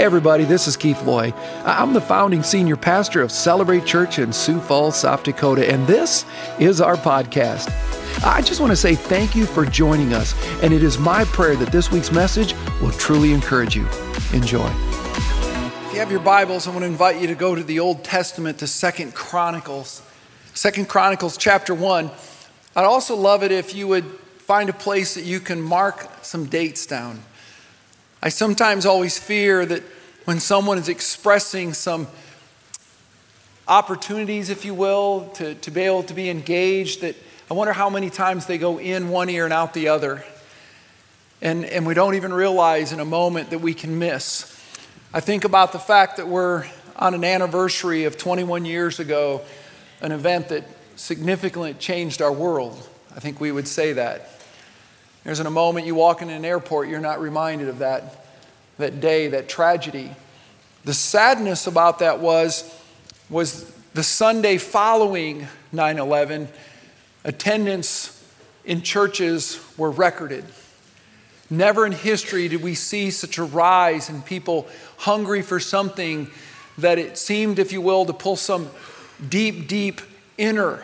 Hey everybody, this is Keith Loy. I'm the founding senior pastor of Celebrate Church in Sioux Falls, South Dakota, and this is our podcast. I just want to say thank you for joining us, and it is my prayer that this week's message will truly encourage you. Enjoy. If you have your Bibles, I want to invite you to go to the Old Testament to 2 Chronicles. 2 Chronicles chapter 1. I'd also love it if you would find a place that you can mark some dates down. I sometimes always fear that when someone is expressing some opportunities, if you will, to be able to be engaged, that I wonder how many times they go in one ear and out the other. And we don't even realize in a moment that we can miss. I think about the fact that we're on an anniversary of 21 years ago, an event that significantly changed our world. I think we would say that. There's a moment you walk in an airport, you're not reminded of that day, that tragedy. The sadness about that was the Sunday following 9/11, attendance in churches were recorded. Never in history did we see such a rise in people hungry for something that it seemed, if you will, to pull some deep, deep inner,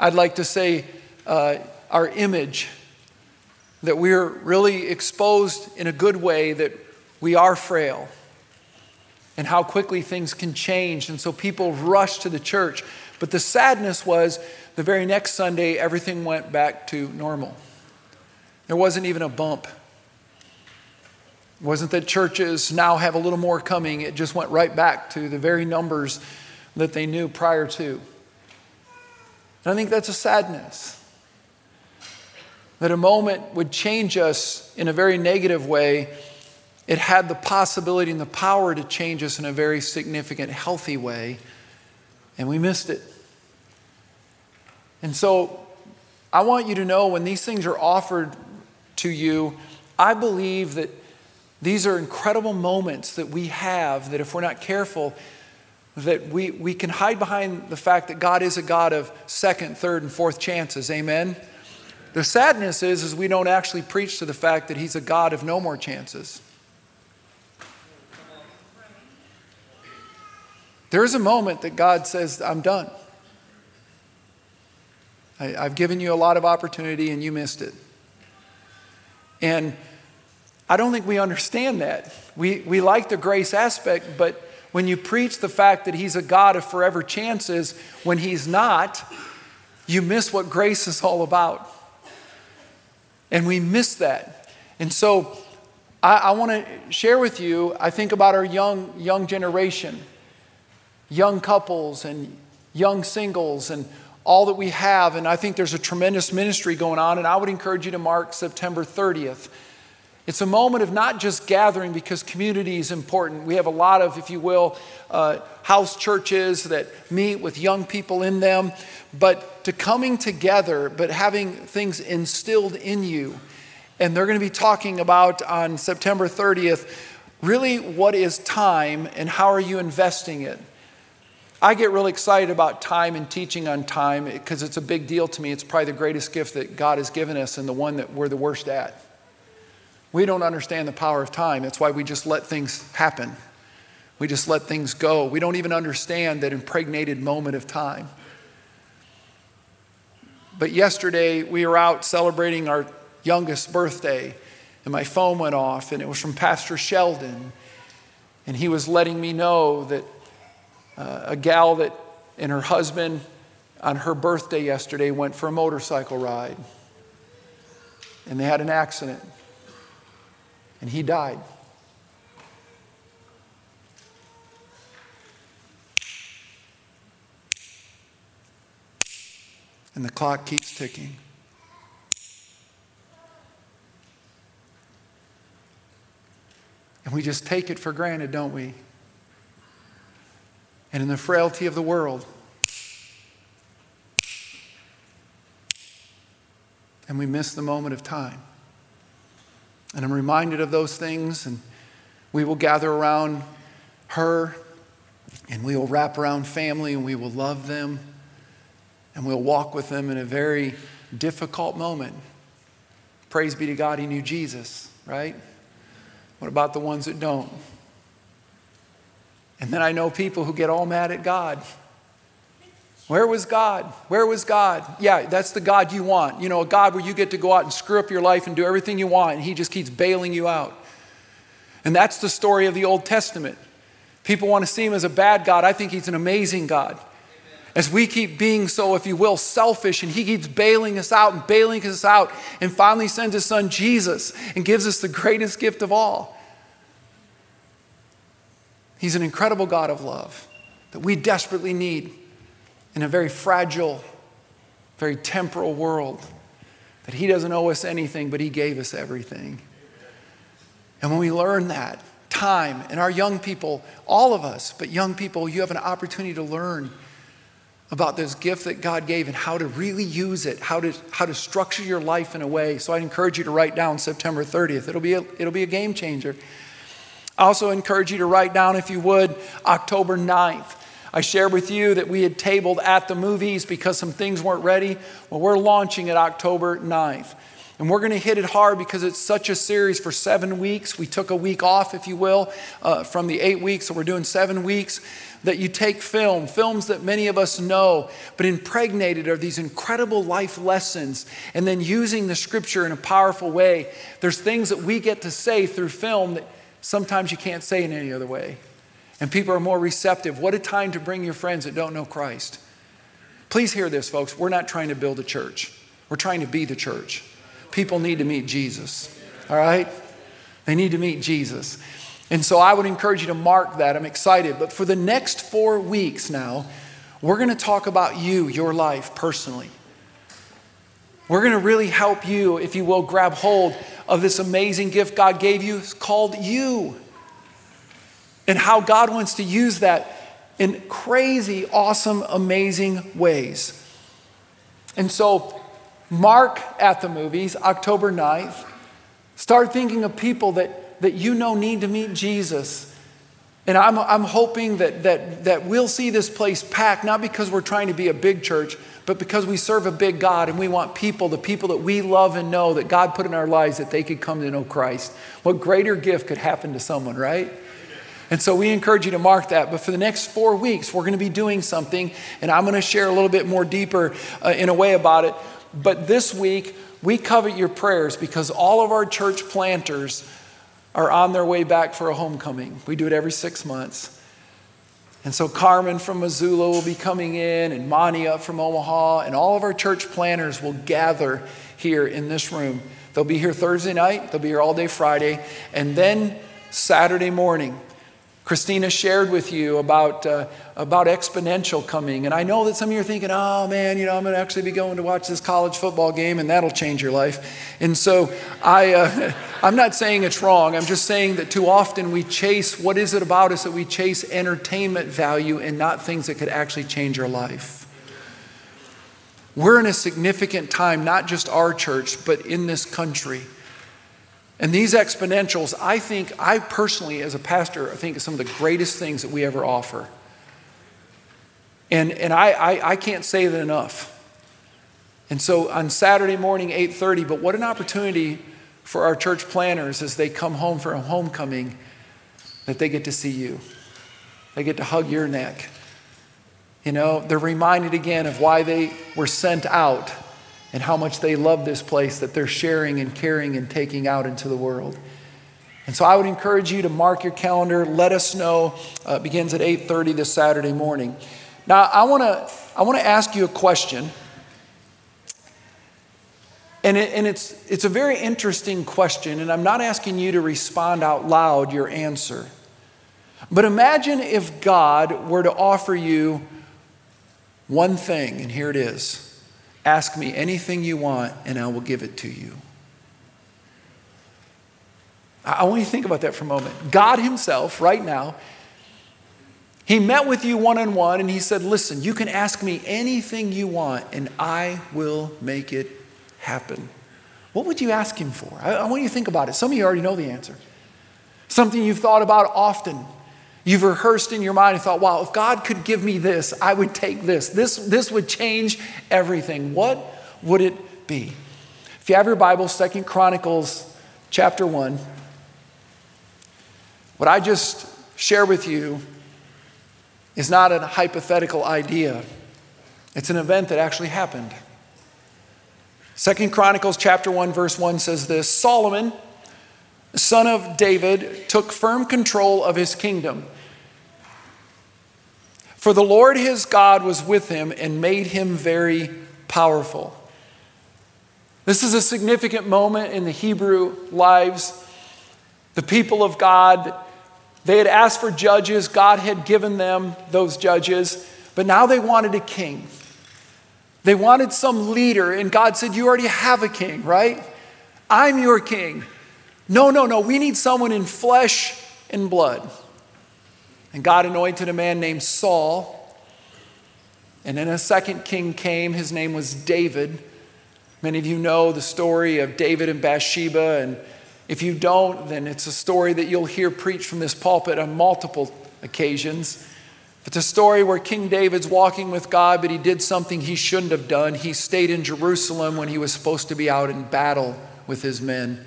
I'd like to say, our image, that we're really exposed in a good way that we are frail and how quickly things can change. And so people rushed to the church. But the sadness was the very next Sunday, everything went back to normal. There wasn't even a bump. It wasn't that churches now have a little more coming. It just went right back to the very numbers that they knew prior to. And I think that's a sadness. That a moment would change us in a very negative way. It had the possibility and the power to change us in a very significant, healthy way. And we missed it. And so I want you to know when these things are offered to you, I believe that these are incredible moments that we have that if we're not careful, that we can hide behind the fact that God is a God of second, third, and fourth chances. Amen? The sadness is we don't actually preach to the fact that he's a God of no more chances. There is a moment that God says, I'm done. I've given you a lot of opportunity and you missed it. And I don't think we understand that. We like the grace aspect, but when you preach the fact that he's a God of forever chances, when he's not, you miss what grace is all about. And we miss that. And so I want to share with you, I think about our young generation, young couples and young singles and all that we have. And I think there's a tremendous ministry going on. And I would encourage you to mark September 30th. It's a moment of not just gathering because community is important. We have a lot of, if you will, house churches that meet with young people in them, but to coming together, but having things instilled in you. And they're going to be talking about on September 30th, really what is time and how are you investing it? I get really excited about time and teaching on time because it's a big deal to me. It's probably the greatest gift that God has given us and the one that we're the worst at. We don't understand the power of time. That's why we just let things happen. We just let things go. We don't even understand that impregnated moment of time. But yesterday, we were out celebrating our youngest birthday, and my phone went off, and it was from Pastor Sheldon. And he was letting me know that a gal that and her husband on her birthday yesterday went for a motorcycle ride. And they had an accident. And he died. And the clock keeps ticking. And we just take it for granted, don't we? And in the frailty of the world. And we miss the moment of time. And I'm reminded of those things, and we will gather around her, and we will wrap around family, and we will love them, and we'll walk with them in a very difficult moment. Praise be to God, he knew Jesus, right? What about the ones that don't? And then I know people who get all mad at God. Where was God? Where was God? Yeah, that's the God you want. You know, a God where you get to go out and screw up your life and do everything you want, and he just keeps bailing you out. And that's the story of the Old Testament. People want to see him as a bad God. I think he's an amazing God. As we keep being so, if you will, selfish, and he keeps bailing us out, and finally sends his son Jesus and gives us the greatest gift of all. He's an incredible God of love that we desperately need in a very fragile, very temporal world, that he doesn't owe us anything, but he gave us everything. And when we learn that, time, and our young people, all of us, but young people, you have an opportunity to learn about this gift that God gave and how to really use it, how to structure your life in a way. So I'd encourage you to write down September 30th. It'll be a game changer. I also encourage you to write down, if you would, October 9th. I shared with you that we had tabled at the movies because some things weren't ready. Well, we're launching it October 9th. And we're going to hit it hard because it's such a series for 7 weeks. We took a week off, if you will, from the 8 weeks. So we're doing 7 weeks. That you take films that many of us know, but impregnated are these incredible life lessons. And then using the scripture in a powerful way. There's things that we get to say through film that sometimes you can't say in any other way. And people are more receptive. What a time to bring your friends that don't know Christ. Please hear this, folks. We're not trying to build a church. We're trying to be the church. People need to meet Jesus, all right? They need to meet Jesus. And so I would encourage you to mark that. I'm excited. But for the next 4 weeks now, we're going to talk about you, your life personally. We're going to really help you, if you will, grab hold of this amazing gift God gave you. It's called you. And how God wants to use that in crazy, awesome, amazing ways. And so mark at the movies, October 9th. Start thinking of people that you know need to meet Jesus. And I'm hoping that we'll see this place packed, not because we're trying to be a big church, but because we serve a big God and we want people, the people that we love and know that God put in our lives, that they could come to know Christ. What greater gift could happen to someone, right? And so we encourage you to mark that. But for the next 4 weeks, we're going to be doing something. And I'm going to share a little bit more deeper in a way about it. But this week, we covet your prayers because all of our church planters are on their way back for a homecoming. We do it every 6 months. And so Carmen from Missoula will be coming in, and Mania from Omaha, and all of our church planters will gather here in this room. They'll be here Thursday night. They'll be here all day Friday. And then Saturday morning, Christina shared with you about Exponential coming. And I know that some of you are thinking, oh man, you know, I'm going to actually be going to watch this college football game, and that'll change your life. And so I'm not saying it's wrong. I'm just saying that too often we chase, what is it about us that we chase entertainment value and not things that could actually change our life? We're in a significant time, not just our church, but in this country. And these exponentials, I personally, as a pastor, I think is some of the greatest things that we ever offer. And I can't say that enough. And so on Saturday morning, 8:30, but what an opportunity for our church planners as they come home for a homecoming, that they get to see you. They get to hug your neck. You know, they're reminded again of why they were sent out, and how much they love this place that they're sharing and caring and taking out into the world. And so I would encourage you to mark your calendar. Let us know. It begins at 8:30 this Saturday morning. Now, I want to ask you a question. And it's a very interesting question. And I'm not asking you to respond out loud your answer. But imagine if God were to offer you one thing. And here it is. Ask me anything you want, and I will give it to you. I want you to think about that for a moment. God himself, right now, he met with you one-on-one, and he said, listen, you can ask me anything you want, and I will make it happen. What would you ask him for? I want you to think about it. Some of you already know the answer. Something you've thought about often. You've rehearsed in your mind and thought, wow, if God could give me this, I would take this. This would change everything. What would it be? If you have your Bible, 2 Chronicles chapter 1. What I just share with you is not a hypothetical idea. It's an event that actually happened. 2 Chronicles chapter 1, verse 1 says this, Solomon, son of David, took firm control of his kingdom. For the Lord his God was with him and made him very powerful. This is a significant moment in the Hebrew lives. The people of God, they had asked for judges. God had given them those judges. But now they wanted a king. They wanted some leader. And God said, you already have a king, right? I'm your king. No. We need someone in flesh and blood. And God anointed a man named Saul. And then a second king came. His name was David. Many of you know the story of David and Bathsheba. And if you don't, then it's a story that you'll hear preached from this pulpit on multiple occasions. It's a story where King David's walking with God, but he did something he shouldn't have done. He stayed in Jerusalem when he was supposed to be out in battle with his men.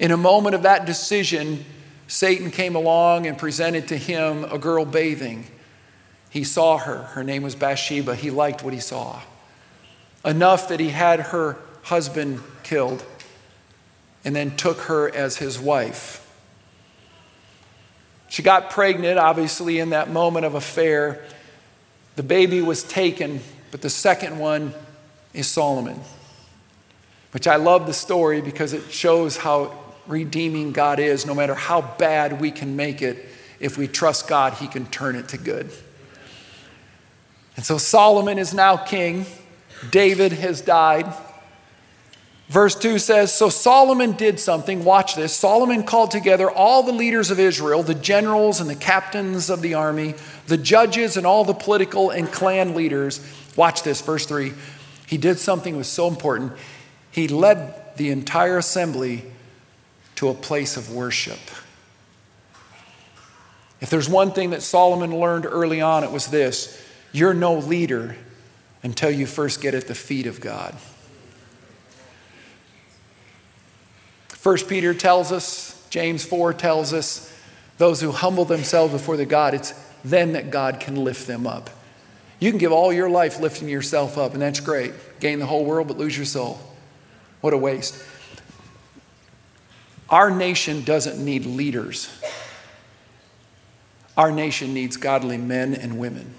In a moment of that decision, Satan came along and presented to him a girl bathing. He saw her. Her name was Bathsheba. He liked what he saw. Enough that he had her husband killed and then took her as his wife. She got pregnant, obviously, in that moment of affair. The baby was taken, but the second one is Solomon, which I love the story because it shows how redeeming God is. No matter how bad we can make it, if we trust God, he can turn it to good. And so Solomon is now king. David has died. Verse 2 says, so Solomon did something. Watch this. Solomon called together all the leaders of Israel, the generals and the captains of the army, the judges and all the political and clan leaders. Watch this, verse 3. He did something that was so important. He led the entire assembly to a place of worship. If there's one thing that Solomon learned early on, it was this. You're no leader until you first get at the feet of God. 1 Peter tells us, James 4 tells us, those who humble themselves before the God, it's then that God can lift them up. You can give all your life lifting yourself up, and that's great. Gain the whole world, but lose your soul. What a waste. Our nation doesn't need leaders. Our nation needs godly men and women.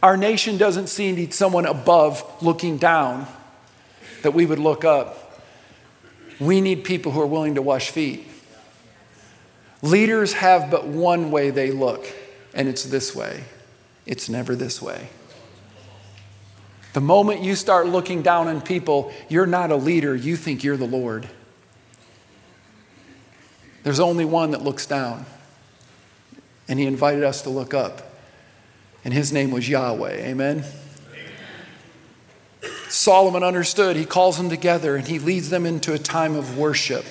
Our nation doesn't need someone above looking down that we would look up. We need people who are willing to wash feet. Leaders have but one way they look, and it's this way. It's never this way. The moment you start looking down on people, you're not a leader. You think you're the Lord. There's only one that looks down, and he invited us to look up. And his name was Yahweh. Amen? Amen. Solomon understood. He calls them together and he leads them into a time of worship.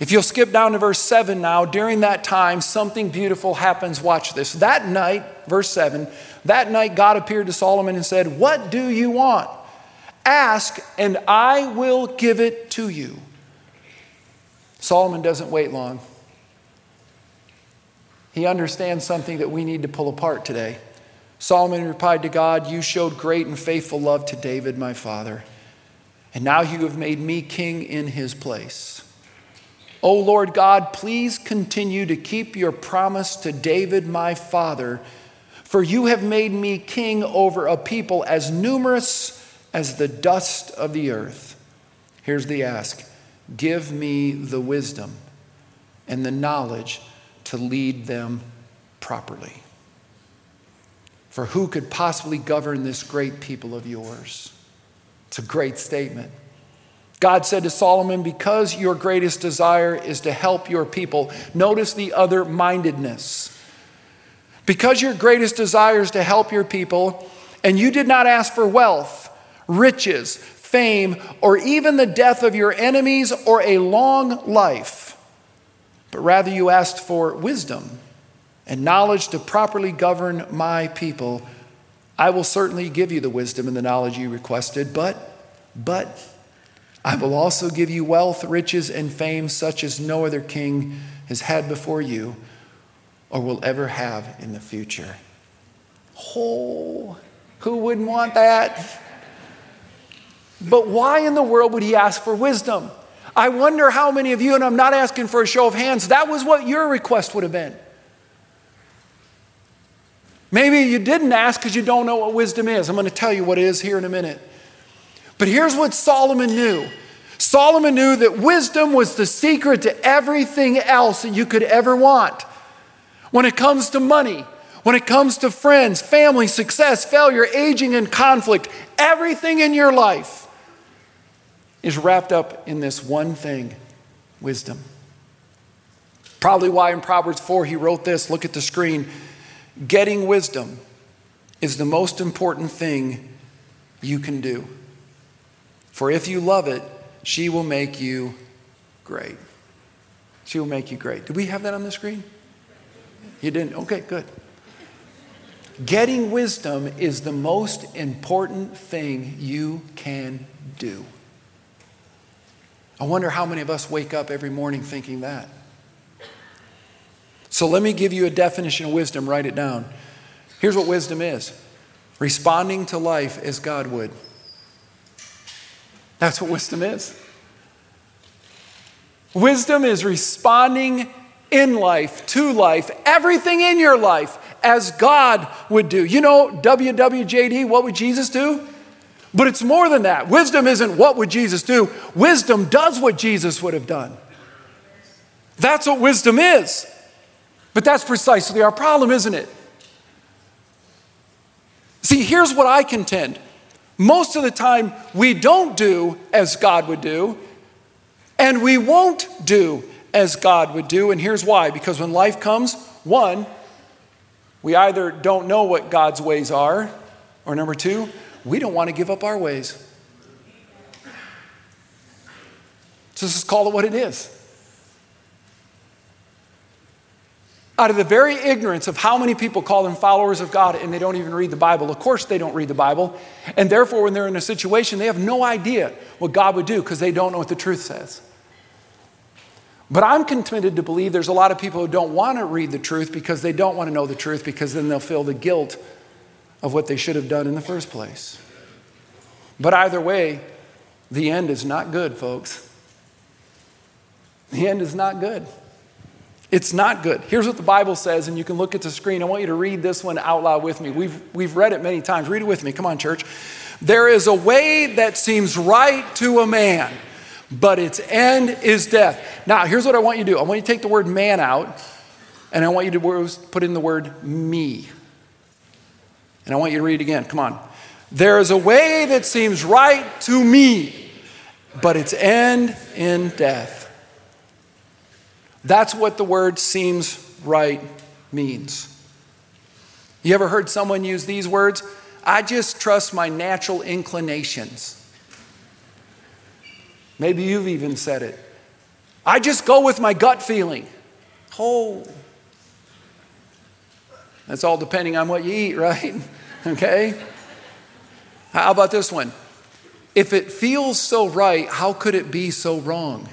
If you'll skip down to verse 7 now, during that time, something beautiful happens. Watch this. That night, verse 7, that night God appeared to Solomon and said, what do you want? Ask and I will give it to you. Solomon doesn't wait long. He understands something that we need to pull apart today. Solomon replied to God, you showed great and faithful love to David, my father, and now you have made me king in his place. O Lord God, please continue to keep your promise to David, my father, for you have made me king over a people as numerous as the dust of the earth. Here's the ask. Give me the wisdom and the knowledge to lead them properly. For who could possibly govern this great people of yours? It's a great statement. God said to Solomon, because your greatest desire is to help your people. Notice the other-mindedness. Because your greatest desire is to help your people, and you did not ask for wealth, riches, fame, or even the death of your enemies or a long life, but rather you asked for wisdom and knowledge to properly govern my people, I will certainly give you the wisdom and the knowledge you requested, but I will also give you wealth, riches, and fame such as no other king has had before you, or will ever have in the future. Oh, who wouldn't want that? But why in the world would he ask for wisdom? I wonder how many of you, and I'm not asking for a show of hands, that was what your request would have been. Maybe you didn't ask because you don't know what wisdom is. I'm going to tell you what it is here in a minute. But here's what Solomon knew. Solomon knew that wisdom was the secret to everything else that you could ever want. When it comes to money, when it comes to friends, family, success, failure, aging, and conflict, everything in your life is wrapped up in this one thing, wisdom. Probably why in Proverbs 4 he wrote this, look at the screen, getting wisdom is the most important thing you can do. For if you love it, she will make you great. She will make you great. Do we have that on the screen? You didn't? Okay, good. Getting wisdom is the most important thing you can do. I wonder how many of us wake up every morning thinking that. So let me give you a definition of wisdom. Write it down. Here's what wisdom is. Responding to life as God would. That's what wisdom is. Wisdom is responding in life, to life, everything in your life, as God would do. You know, WWJD, what would Jesus do? But it's more than that. Wisdom isn't what would Jesus do. Wisdom does what Jesus would have done. That's what wisdom is. But that's precisely our problem, isn't it? See, here's what I contend. Most of the time, we don't do as God would do, and we won't do as God would do, and here's why. Because when life comes, one, we either don't know what God's ways are, or number two, we don't want to give up our ways. So let's call it what it is. Out of the very ignorance of how many people call them followers of God and they don't even read the Bible. Of course they don't read the Bible. And therefore when they're in a situation, they have no idea what God would do because they don't know what the truth says. But I'm contented to believe there's a lot of people who don't want to read the truth because they don't want to know the truth because then they'll feel the guilt of what they should have done in the first place. But either way, the end is not good, folks. The end is not good. It's not good. Here's what the Bible says, and you can look at the screen. I want you to read this one out loud with me. We've read it many times. Read it with me. Come on, church. There is a way that seems right to a man, but its end is death. Now, here's what I want you to do. I want you to take the word man out, and I want you to put in the word me. And I want you to read it again. Come on. There is a way that seems right to me, but its end in death. That's what the word seems right means. You ever heard someone use these words? I just trust my natural inclinations. Maybe you've even said it. I just go with my gut feeling. Oh. That's all depending on what you eat, right? Okay? How about this one? If it feels so right, how could it be so wrong?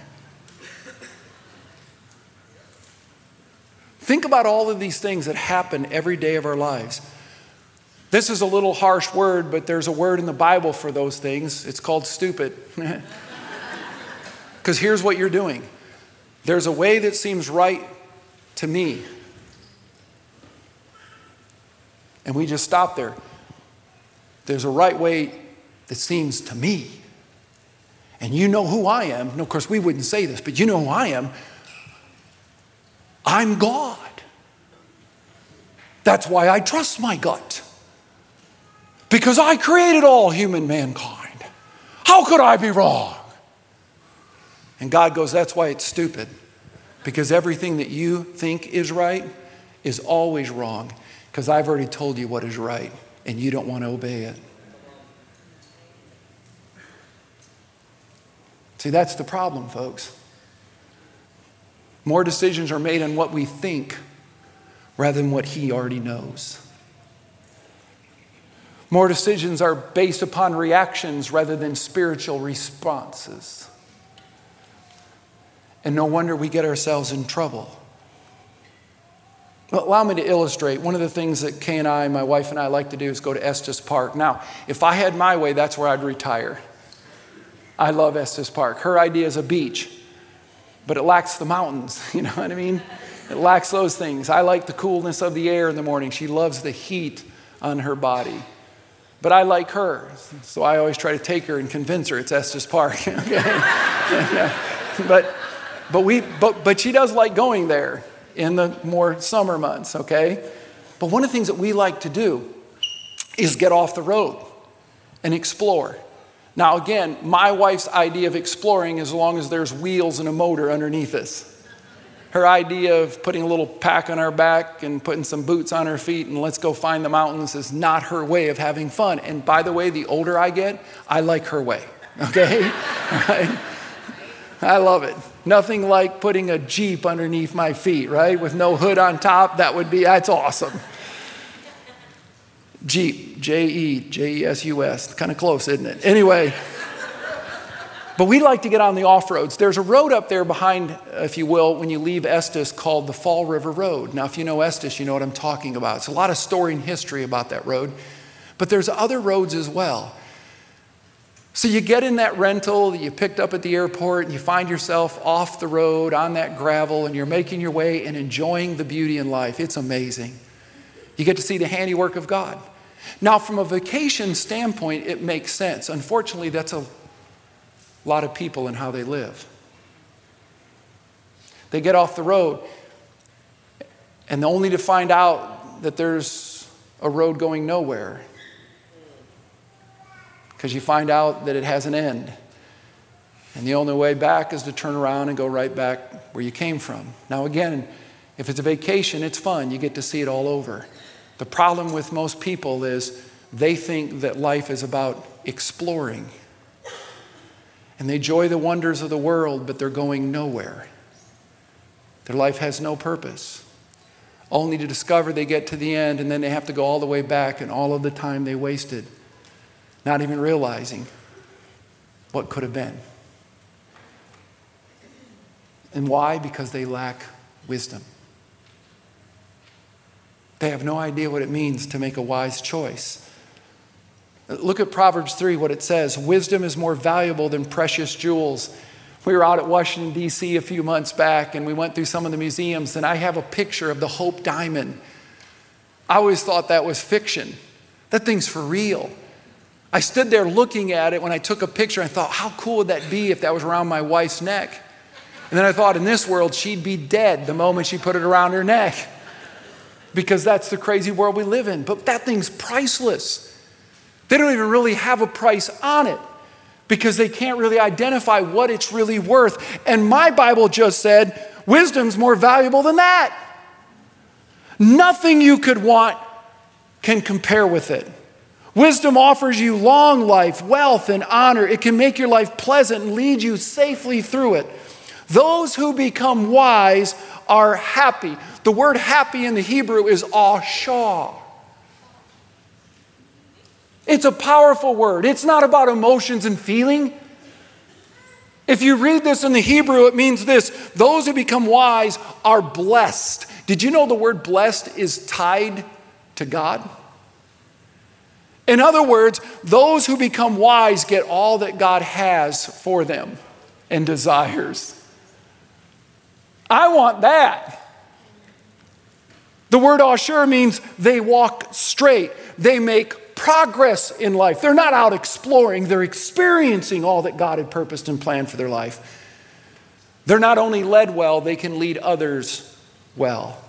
Think about all of these things that happen every day of our lives. This is a little harsh word, but there's a word in the Bible for those things. It's called stupid. Because here's what you're doing. There's a way that seems right to me. And we just stop there. There's a right way that seems to me. And you know who I am. And of course, we wouldn't say this, but you know who I am. I'm God. That's why I trust my gut. Because I created all human mankind. How could I be wrong? And God goes, that's why it's stupid. Because everything that you think is right is always wrong. Because I've already told you what is right. And you don't want to obey it. See, that's the problem, folks. More decisions are made on what we think rather than what he already knows. More decisions are based upon reactions rather than spiritual responses. And no wonder we get ourselves in trouble. Allow me to illustrate. One of the things that Kay and I, my wife and I, like to do is go to Estes Park. Now, if I had my way, that's where I'd retire. I love Estes Park. Her idea is a beach, but it lacks the mountains. You know what I mean? It lacks those things. I like the coolness of the air in the morning. She loves the heat on her body. But I like her, so I always try to take her and convince her it's Estes Park. Okay? But she does like going there in the more summer months, okay? But one of the things that we like to do is get off the road and explore. Now, again, my wife's idea of exploring is as long as there's wheels and a motor underneath us. Her idea of putting a little pack on our back and putting some boots on her feet and let's go find the mountains is not her way of having fun. And by the way, the older I get, I like her way, okay? Right? I love it. Nothing like putting a Jeep underneath my feet, right? With no hood on top, that's awesome. Jeep, J-E, J-E-S-U-S, kind of close, isn't it? Anyway, but we like to get on the off-roads. There's a road up there behind, if you will, when you leave Estes called the Fall River Road. Now, if you know Estes, you know what I'm talking about. It's a lot of story and history about that road, but there's other roads as well. So you get in that rental that you picked up at the airport and you find yourself off the road on that gravel and you're making your way and enjoying the beauty in life. It's amazing. You get to see the handiwork of God. Now, from a vacation standpoint, it makes sense. Unfortunately, that's a lot of people and how they live. They get off the road and only to find out that there's a road going nowhere. Because you find out that it has an end. And the only way back is to turn around and go right back where you came from. Now again, if it's a vacation, it's fun. You get to see it all over. The problem with most people is they think that life is about exploring. And they enjoy the wonders of the world, but they're going nowhere. Their life has no purpose. Only to discover they get to the end and then they have to go all the way back and all of the time they wasted. Not even realizing what could have been. And why? Because they lack wisdom. They have no idea what it means to make a wise choice. Look at Proverbs 3, what it says. Wisdom is more valuable than precious jewels. We were out at Washington, D.C. a few months back, and we went through some of the museums, and I have a picture of the Hope Diamond. I always thought that was fiction. That thing's for real. I stood there looking at it when I took a picture. I thought, how cool would that be if that was around my wife's neck? And then I thought, in this world, she'd be dead the moment she put it around her neck. Because that's the crazy world we live in. But that thing's priceless. They don't even really have a price on it because they can't really identify what it's really worth. And my Bible just said, wisdom's more valuable than that. Nothing you could want can compare with it. Wisdom offers you long life, wealth, and honor. It can make your life pleasant and lead you safely through it. Those who become wise are happy. The word happy in the Hebrew is ashah. It's a powerful word. It's not about emotions and feeling. If you read this in the Hebrew, it means this. Those who become wise are blessed. Did you know the word blessed is tied to God? In other words, those who become wise get all that God has for them and desires. I want that. The word asher means they walk straight. They make progress in life. They're not out exploring. They're experiencing all that God had purposed and planned for their life. They're not only led well, they can lead others well.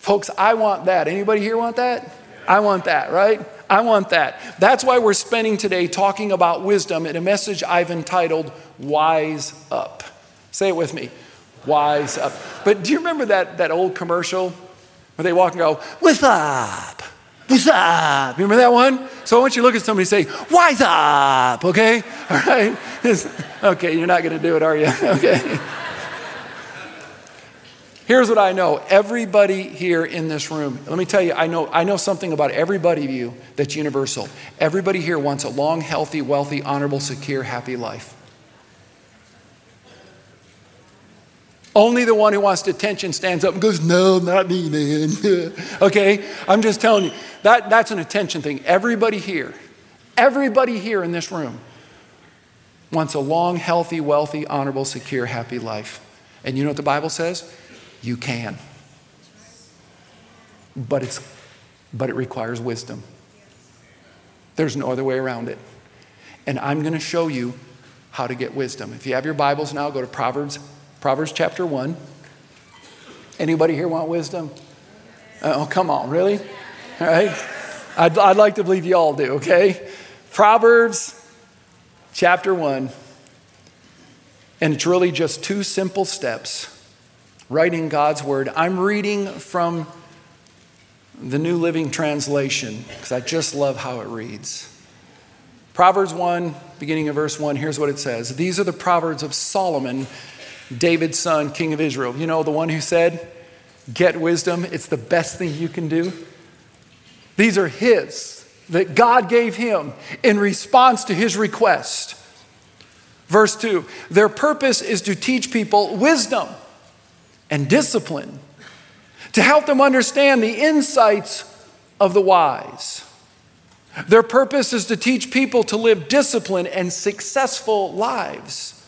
Folks, I want that. Anybody here want that? I want that, right? I want that. That's why we're spending today talking about wisdom in a message I've entitled, Wise Up. Say it with me, Wise Up. But do you remember that old commercial where they walk and go, what's up? What's up? You remember that one? So I want you to look at somebody and say, wise up, okay? All right? Okay, you're not going to do it, are you? Okay. Here's what I know. Everybody here in this room, let me tell you, I know something about everybody of you that's universal. Everybody here wants a long, healthy, wealthy, honorable, secure, happy life. Only the one who wants attention stands up and goes, no, not me, man. Okay, I'm just telling you, that's an attention thing. Everybody here in this room wants a long, healthy, wealthy, honorable, secure, happy life. And you know what the Bible says? You can. But it requires wisdom. There's no other way around it. And I'm going to show you how to get wisdom. If you have your Bibles now, go to Proverbs chapter 1. Anybody here want wisdom? Oh, come on, really? All right. I'd like to believe you all do, okay? Proverbs chapter 1. And it's really just two simple steps. Right in God's word. I'm reading from the New Living Translation because I just love how it reads. Proverbs 1, beginning of verse 1, here's what it says. These are the Proverbs of Solomon, David's son, king of Israel. You know, the one who said, get wisdom, it's the best thing you can do. These are his, that God gave him in response to his request. Verse 2, their purpose is to teach people wisdom and discipline, to help them understand the insights of the wise. Their purpose is to teach people to live disciplined and successful lives,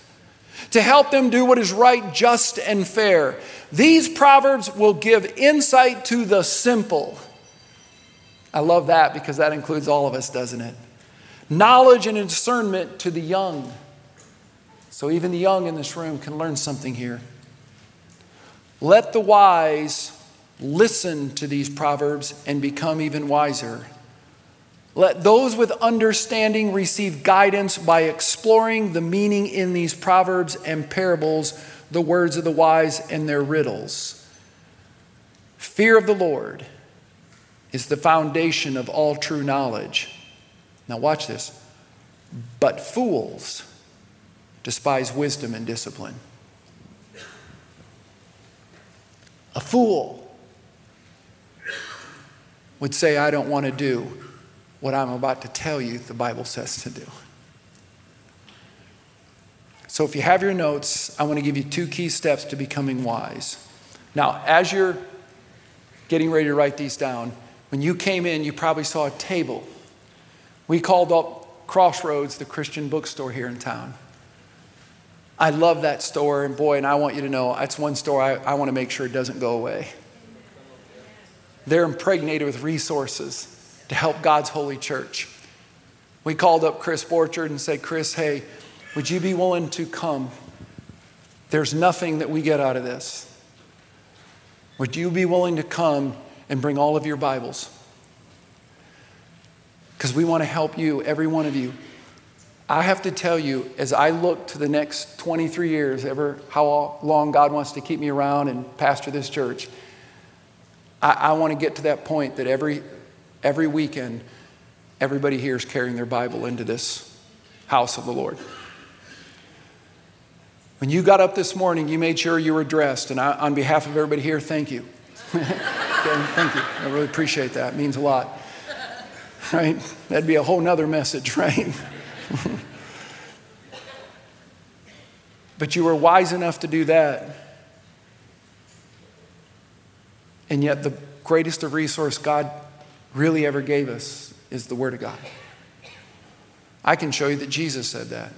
to help them do what is right, just, and fair. These proverbs will give insight to the simple. I love that because that includes all of us, doesn't it? Knowledge and discernment to the young. So even the young in this room can learn something here. Let the wise listen to these proverbs and become even wiser. Let those with understanding receive guidance by exploring the meaning in these proverbs and parables, the words of the wise and their riddles. Fear of the Lord is the foundation of all true knowledge. Now watch this. But fools despise wisdom and discipline. A fool would say, I don't want to do what I'm about to tell you the Bible says to do. So if you have your notes, I want to give you two key steps to becoming wise. Now, as you're getting ready to write these down, when you came in, you probably saw a table. We called up Crossroads, the Christian bookstore here in town. I love that store, and boy, and I want you to know, that's one store I want to make sure it doesn't go away. They're impregnated with resources to help God's holy church. We called up Chris Borchard and said, Chris, hey, would you be willing to come? There's nothing that we get out of this. Would you be willing to come and bring all of your Bibles? Because we want to help you, every one of you. I have to tell you, as I look to the next 23 years, ever how long God wants to keep me around and pastor this church, I want to get to that point that every weekend, everybody here is carrying their Bible into this house of the Lord. When you got up this morning, you made sure you were dressed. And on behalf of everybody here, thank you. Okay, thank you. I really appreciate that. It means a lot. Right? That'd be a whole nother message, right? But you were wise enough to do that. And yet the greatest of resource God really ever gave us is the Word of God. I can show you that Jesus said that.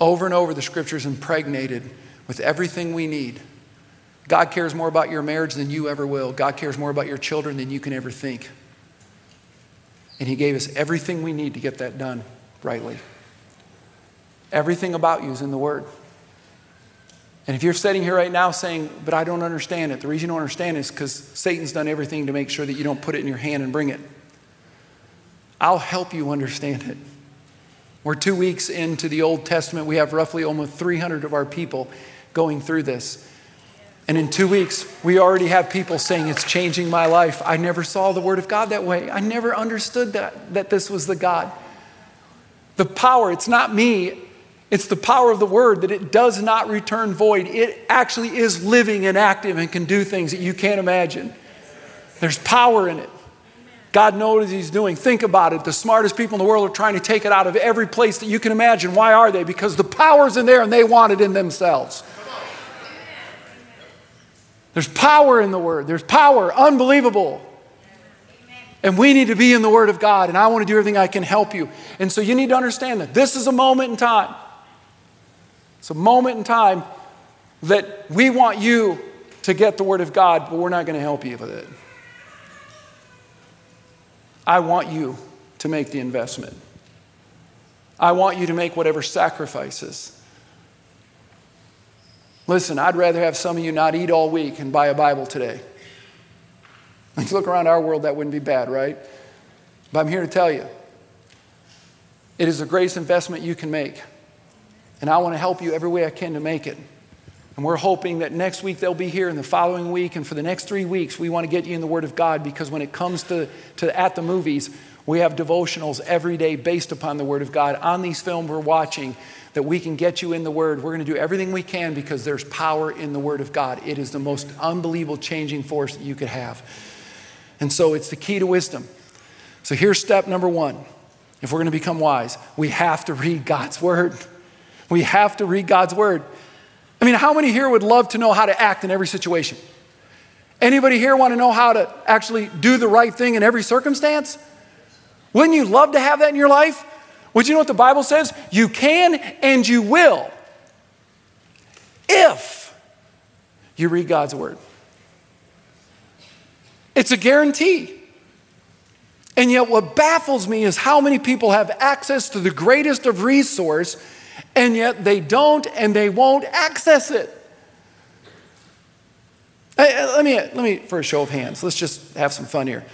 Over and over, the Scripture's impregnated with everything we need. God cares more about your marriage than you ever will. God cares more about your children than you can ever think. And He gave us everything we need to get that done rightly. Everything about you is in the Word. And if you're sitting here right now saying, but I don't understand it. The reason you don't understand it is because Satan's done everything to make sure that you don't put it in your hand and bring it. I'll help you understand it. We're 2 weeks into the Old Testament. We have roughly almost 300 of our people going through this. And in 2 weeks, we already have people saying, it's changing my life. I never saw the Word of God that way. I never understood that this was the God. The power, it's not me. It's the power of the Word that it does not return void. It actually is living and active and can do things that you can't imagine. There's power in it. God knows he's doing. Think about it. The smartest people in the world are trying to take it out of every place that you can imagine. Why are they? Because the power's in there and they want it in themselves. There's power in the Word. There's power. Unbelievable. And we need to be in the Word of God. And I want to do everything I can help you. And so you need to understand that this is a moment in time. It's a moment in time that we want you to get the Word of God, but we're not going to help you with it. I want you to make the investment. I want you to make whatever sacrifices. Listen, I'd rather have some of you not eat all week and buy a Bible today. If you look around our world, that wouldn't be bad, right? But I'm here to tell you, it is the greatest investment you can make. And I want to help you every way I can to make it. And we're hoping that next week they'll be here and the following week. And for the next 3 weeks, we want to get you in the Word of God, because when it comes to at the movies, we have devotionals every day based upon the Word of God. On these films we're watching, that we can get you in the Word. We're going to do everything we can because there's power in the Word of God. It is the most unbelievable changing force that you could have. And so it's the key to wisdom. So here's step number one. If we're going to become wise, we have to read God's Word. We have to read God's Word. I mean, how many here would love to know how to act in every situation? Anybody here want to know how to actually do the right thing in every circumstance? Wouldn't you love to have that in your life? Would you know what the Bible says? You can and you will if you read God's Word. It's a guarantee. And yet what baffles me is how many people have access to the greatest of resource, and yet they don't and they won't access it. Let me, for a show of hands, let's just have some fun here.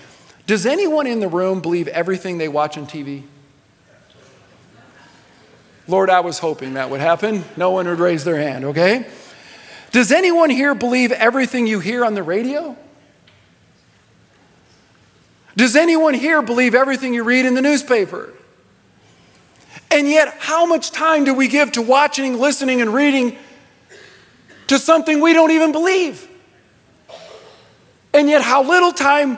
Does anyone in the room believe everything they watch on TV? Lord, I was hoping that would happen. No one would raise their hand, okay? Does anyone here believe everything you hear on the radio? Does anyone here believe everything you read in the newspaper? And yet, how much time do we give to watching, listening, and reading to something we don't even believe? And yet, how little time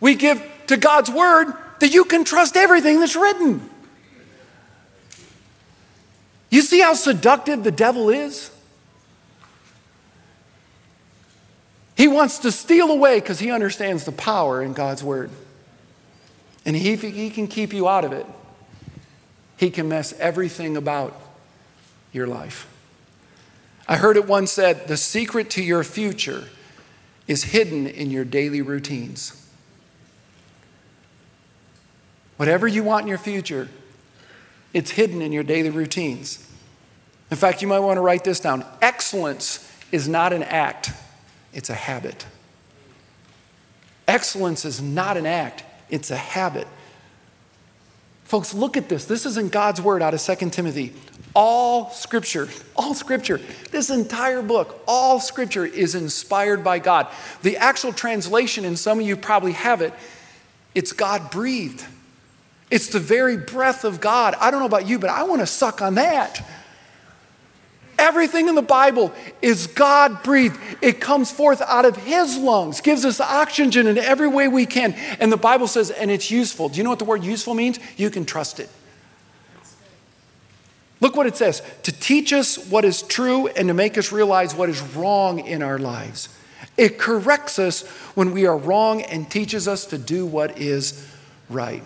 we give to God's Word, that you can trust everything that's written. You see how seductive the devil is? He wants to steal away because he understands the power in God's Word. And if he can keep you out of it, he can mess everything about your life. I heard it once said, the secret to your future is hidden in your daily routines. Whatever you want in your future, it's hidden in your daily routines. In fact, you might want to write this down. Excellence is not an act, it's a habit. Excellence is not an act, it's a habit. Folks, look at this. This is in God's Word out of 2 Timothy. All Scripture, this entire book, all Scripture is inspired by God. The actual translation, and some of you probably have it, it's God-breathed. It's the very breath of God. I don't know about you, but I want to suck on that. Everything in the Bible is God-breathed. It comes forth out of His lungs, gives us oxygen in every way we can. And the Bible says, and it's useful. Do you know what the word useful means? You can trust it. Look what it says. To teach us what is true and to make us realize what is wrong in our lives. It corrects us when we are wrong and teaches us to do what is right.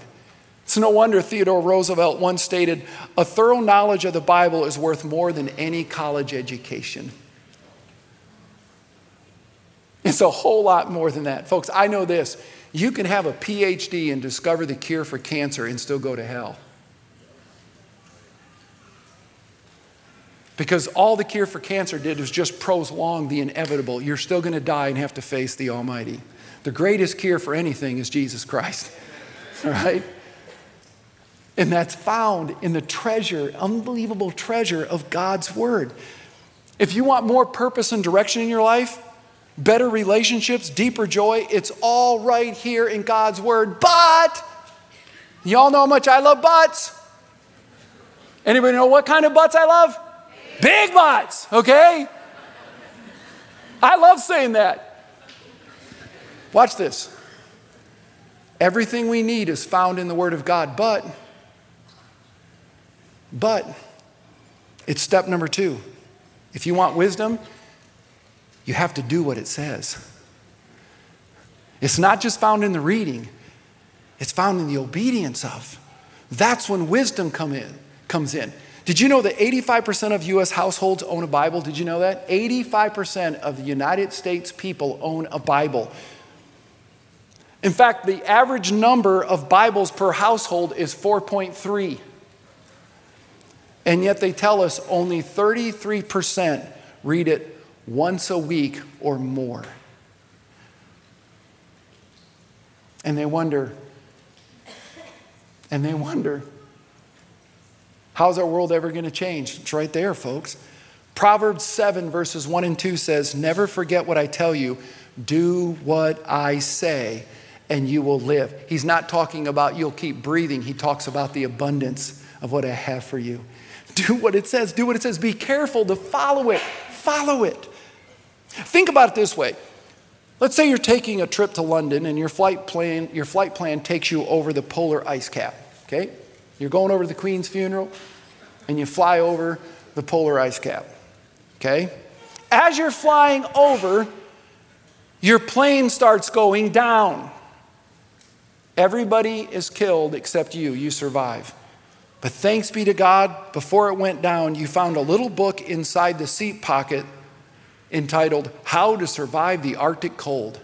It's no wonder Theodore Roosevelt once stated, a thorough knowledge of the Bible is worth more than any college education. It's a whole lot more than that. Folks, I know this. You can have a PhD and discover the cure for cancer and still go to hell. Because all the cure for cancer did was just prolong the inevitable. You're still going to die and have to face the Almighty. The greatest cure for anything is Jesus Christ. All right? And that's found in the treasure, unbelievable treasure of God's Word. If you want more purpose and direction in your life, better relationships, deeper joy, it's all right here in God's Word. But, y'all know how much I love butts. Anybody know what kind of butts I love? Big butts, okay? I love saying that. Watch this. Everything we need is found in the Word of God, but it's step number two. If you want wisdom, you have to do what it says. It's not just found in the reading. It's found in the obedience of. That's when wisdom comes in. Did you know that 85% of U.S. households own a Bible? Did you know that? 85% of the United States people own a Bible. In fact, the average number of Bibles per household is 4.3. And yet they tell us only 33% read it once a week or more. And they wonder, how's our world ever going to change? It's right there, folks. Proverbs 7 verses 1 and 2 says, "Never forget what I tell you. Do what I say, and you will live." He's not talking about you'll keep breathing. He talks about the abundance of what I have for you. Do what it says. Do what it says. Be careful to follow it. Follow it. Think about it this way. Let's say you're taking a trip to London, and your flight plan takes you over the polar ice cap, okay? You're going over to the Queen's funeral, and you fly over the polar ice cap, okay? As you're flying over, your plane starts going down. Everybody is killed except you. You survive. But thanks be to God, before it went down, you found a little book inside the seat pocket entitled, "How to Survive the Arctic Cold."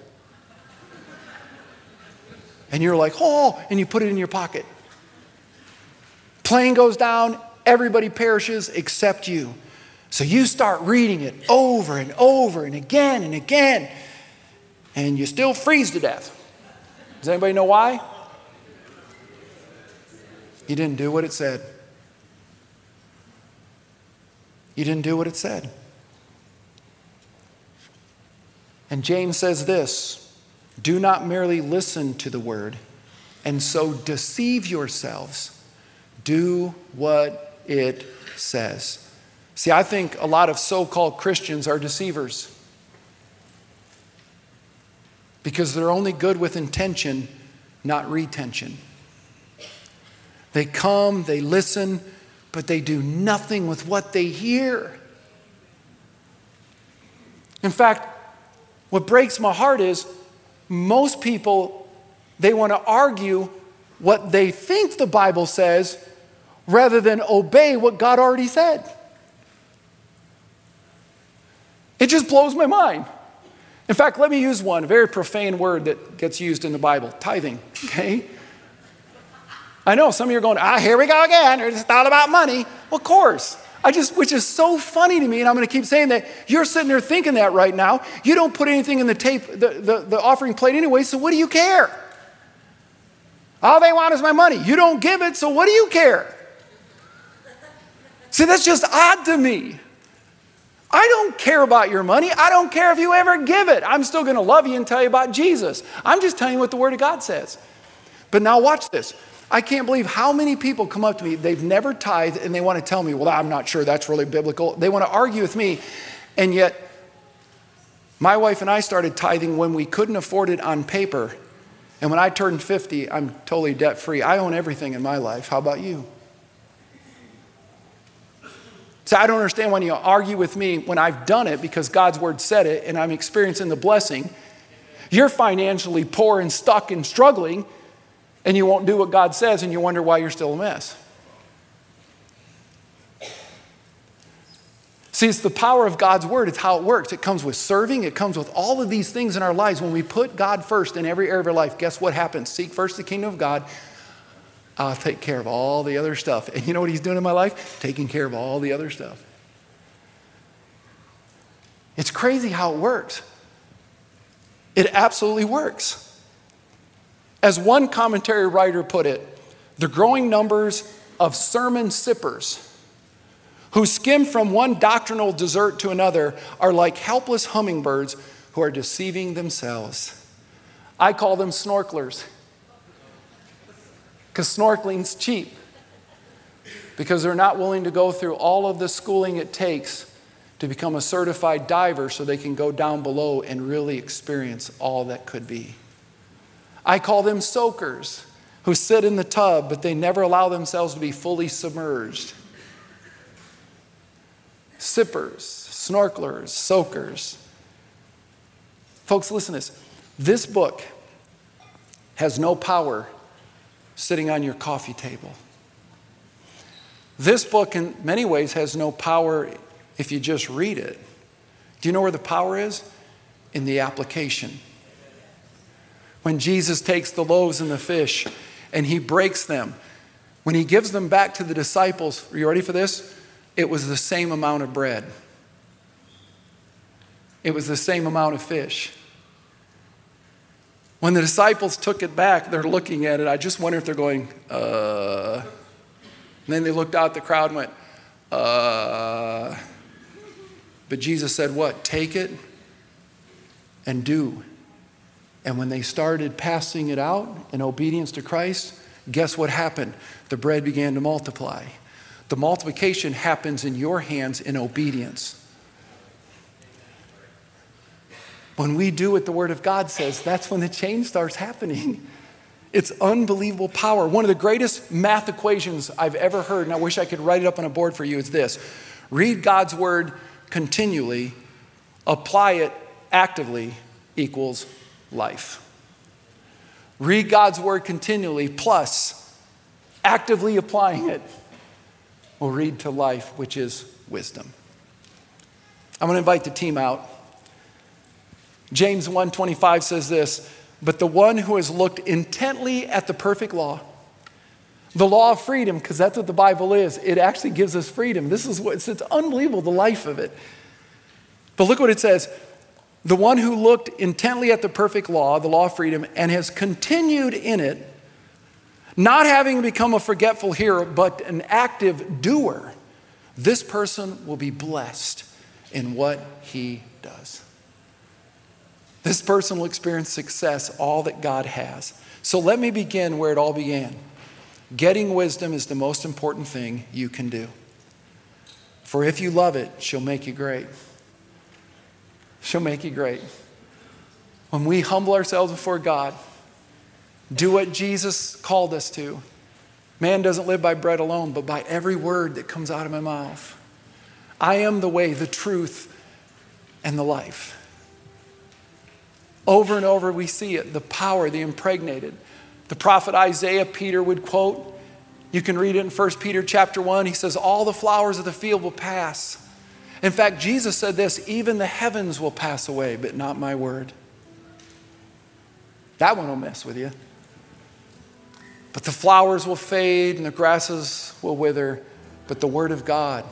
And you're like, oh, and you put it in your pocket. Plane goes down, everybody perishes except you. So you start reading it over and over and again, and you still freeze to death. Does anybody know why? You didn't do what it said. You didn't do what it said. And James says this, "Do not merely listen to the word and so deceive yourselves. Do what it says." See, I think a lot of so-called Christians are deceivers because they're only good with intention, not retention. They come, they listen, but they do nothing with what they hear. In fact, what breaks my heart is most people, they want to argue what they think the Bible says rather than obey what God already said. It just blows my mind. In fact, let me use one very profane word that gets used in the Bible, tithing, okay? I know some of you are going, here we go again, it's not about money. Well, of course. Which is so funny to me, and I'm going to keep saying that. You're sitting there thinking that right now. You don't put anything in the offering plate anyway, so what do you care? All they want is my money. You don't give it, so what do you care? See, that's just odd to me. I don't care about your money. I don't care if you ever give it. I'm still going to love you and tell you about Jesus. I'm just telling you what the Word of God says. But now watch this. I can't believe how many people come up to me. They've never tithed, and they want to tell me, well, I'm not sure that's really biblical. They want to argue with me. And yet, my wife and I started tithing when we couldn't afford it on paper. And when I turned 50, I'm totally debt-free. I own everything in my life. How about you? So I don't understand why you argue with me when I've done it because God's word said it and I'm experiencing the blessing. You're financially poor and stuck and struggling and you won't do what God says and you wonder why you're still a mess. See, it's the power of God's word. It's how it works. It comes with serving. It comes with all of these things in our lives. When we put God first in every area of our life, guess what happens? Seek first the kingdom of God. I'll take care of all the other stuff. And you know what he's doing in my life? Taking care of all the other stuff. It's crazy how it works. It absolutely works. As one commentary writer put it, the growing numbers of sermon sippers who skim from one doctrinal dessert to another are like helpless hummingbirds who are deceiving themselves. I call them snorkelers because snorkeling's cheap because they're not willing to go through all of the schooling it takes to become a certified diver so they can go down below and really experience all that could be. I call them soakers, who sit in the tub, but they never allow themselves to be fully submerged. Sippers, snorkelers, soakers. Folks, listen to this. This book has no power sitting on your coffee table. This book, in many ways, has no power if you just read it. Do you know where the power is? In the application. When Jesus takes the loaves and the fish and he breaks them, when he gives them back to the disciples, are you ready for this? It was the same amount of bread. It was the same amount of fish. When the disciples took it back, they're looking at it. I just wonder if they're going, And then they looked out the crowd and went, But Jesus said what? Take it and do. And when they started passing it out in obedience to Christ, guess what happened? The bread began to multiply. The multiplication happens in your hands in obedience. When we do what the Word of God says, that's when the change starts happening. It's unbelievable power. One of the greatest math equations I've ever heard, and I wish I could write it up on a board for you, is this. Read God's Word continually, apply it actively, equals life. Read God's Word continually, plus actively applying it will lead to life, which is wisdom. I'm going to invite the team out. James 1:25 says this, but the one who has looked intently at the perfect law, the law of freedom, because that's what the Bible is. It actually gives us freedom. This is what it's unbelievable, the life of it. But look what it says. The one who looked intently at the perfect law, the law of freedom, and has continued in it, not having become a forgetful hearer, but an active doer, this person will be blessed in what he does. This person will experience success, all that God has. So let me begin where it all began. Getting wisdom is the most important thing you can do. For if you love it, she'll make you great. She'll make you great. When we humble ourselves before God, do what Jesus called us to. Man doesn't live by bread alone, but by every word that comes out of my mouth. I am the way, the truth, and the life. Over and over we see it, the power, the impregnated. The prophet Isaiah, Peter would quote, you can read it in 1 Peter chapter 1, he says, all the flowers of the field will pass. In fact, Jesus said this, even the heavens will pass away, but not my word. That one will mess with you. But the flowers will fade and the grasses will wither, but the word of God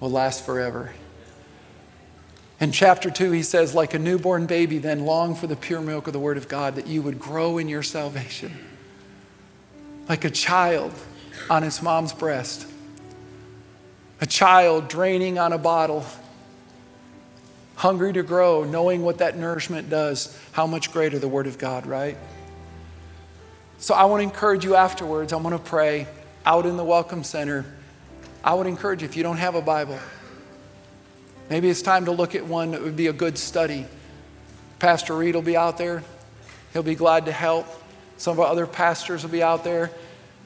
will last forever. In chapter 2, he says, like a newborn baby, then long for the pure milk of the word of God, that you would grow in your salvation. Like a child on its mom's breast. A child draining on a bottle, hungry to grow, knowing what that nourishment does, how much greater the word of God, right? So I want to encourage you afterwards. I want to pray out in the Welcome Center. I would encourage you, if you don't have a Bible, maybe it's time to look at one that would be a good study. Pastor Reed will be out there. He'll be glad to help. Some of our other pastors will be out there.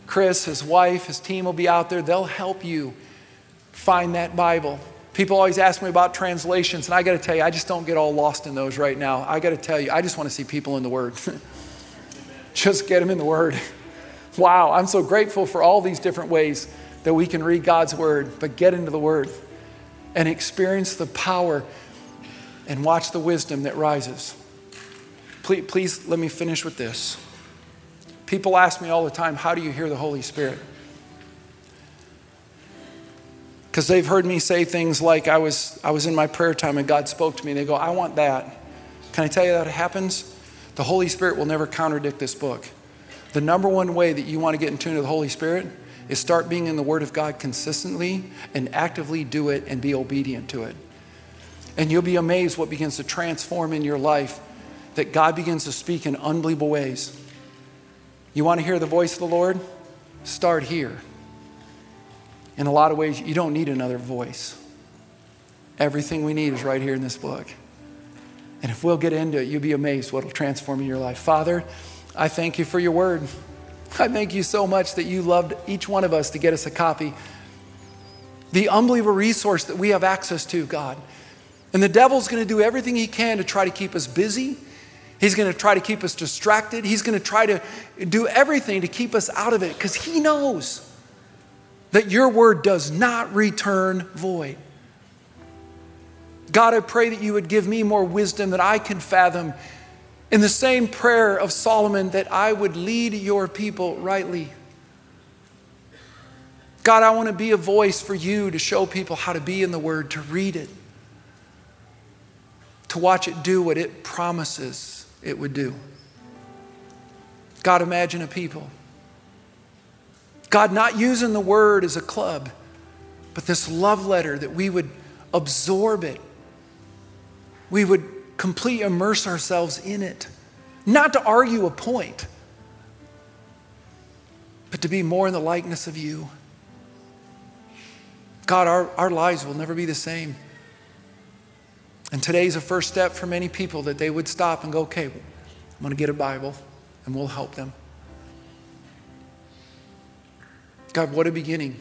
Chris, his wife, his team will be out there. They'll help you find that Bible. People always ask me about translations, and I got to tell you, I just don't get all lost in those right now. I got to tell you, I just want to see people in the Word. Just get them in the Word. Wow, I'm so grateful for all these different ways that we can read God's Word, but get into the Word and experience the power and watch the wisdom that rises. Please let me finish with this. People ask me all the time, how do you hear the Holy Spirit? Because they've heard me say things like, I was in my prayer time and God spoke to me. And they go, I want that. Can I tell you how it happens? The Holy Spirit will never contradict this book. The number one way that you want to get in tune with the Holy Spirit is start being in the Word of God consistently and actively do it and be obedient to it. And you'll be amazed what begins to transform in your life, that God begins to speak in unbelievable ways. You want to hear the voice of the Lord? Start here. In a lot of ways, you don't need another voice. Everything we need is right here in this book. And if we'll get into it, you'll be amazed what will transform in your life. Father, I thank you for your word. I thank you so much that you loved each one of us to get us a copy. The unbelievable resource that we have access to, God. And the devil's going to do everything he can to try to keep us busy. He's going to try to keep us distracted. He's going to try to do everything to keep us out of it because he knows that your word does not return void. God, I pray that you would give me more wisdom that I can fathom. In the same prayer of Solomon, that I would lead your people rightly. God, I want to be a voice for you to show people how to be in the word, to read it, to watch it do what it promises it would do. God, imagine a people. God, not using the word as a club, but this love letter that we would absorb it. We would completely immerse ourselves in it. Not to argue a point, but to be more in the likeness of you. God, our lives will never be the same. And today's a first step for many people that they would stop and go, okay, I'm going to get a Bible and we'll help them. God, what a beginning.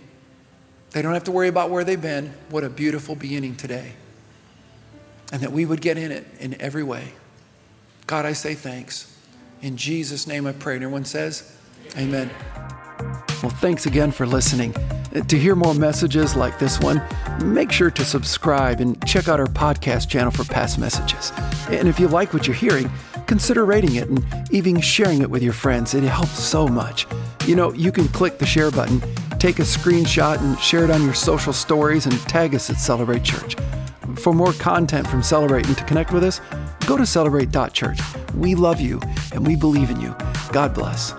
They don't have to worry about where they've been. What a beautiful beginning today. And that we would get in it in every way. God, I say thanks. In Jesus' name I pray. And everyone says, amen. Well, thanks again for listening. To hear more messages like this one, make sure to subscribe and check out our podcast channel for past messages. And if you like what you're hearing, consider rating it and even sharing it with your friends. It helps so much. You know, you can click the share button, take a screenshot, and share it on your social stories and tag us at Celebrate Church. For more content from Celebrate and to connect with us, go to celebrate.church. We love you and we believe in you. God bless.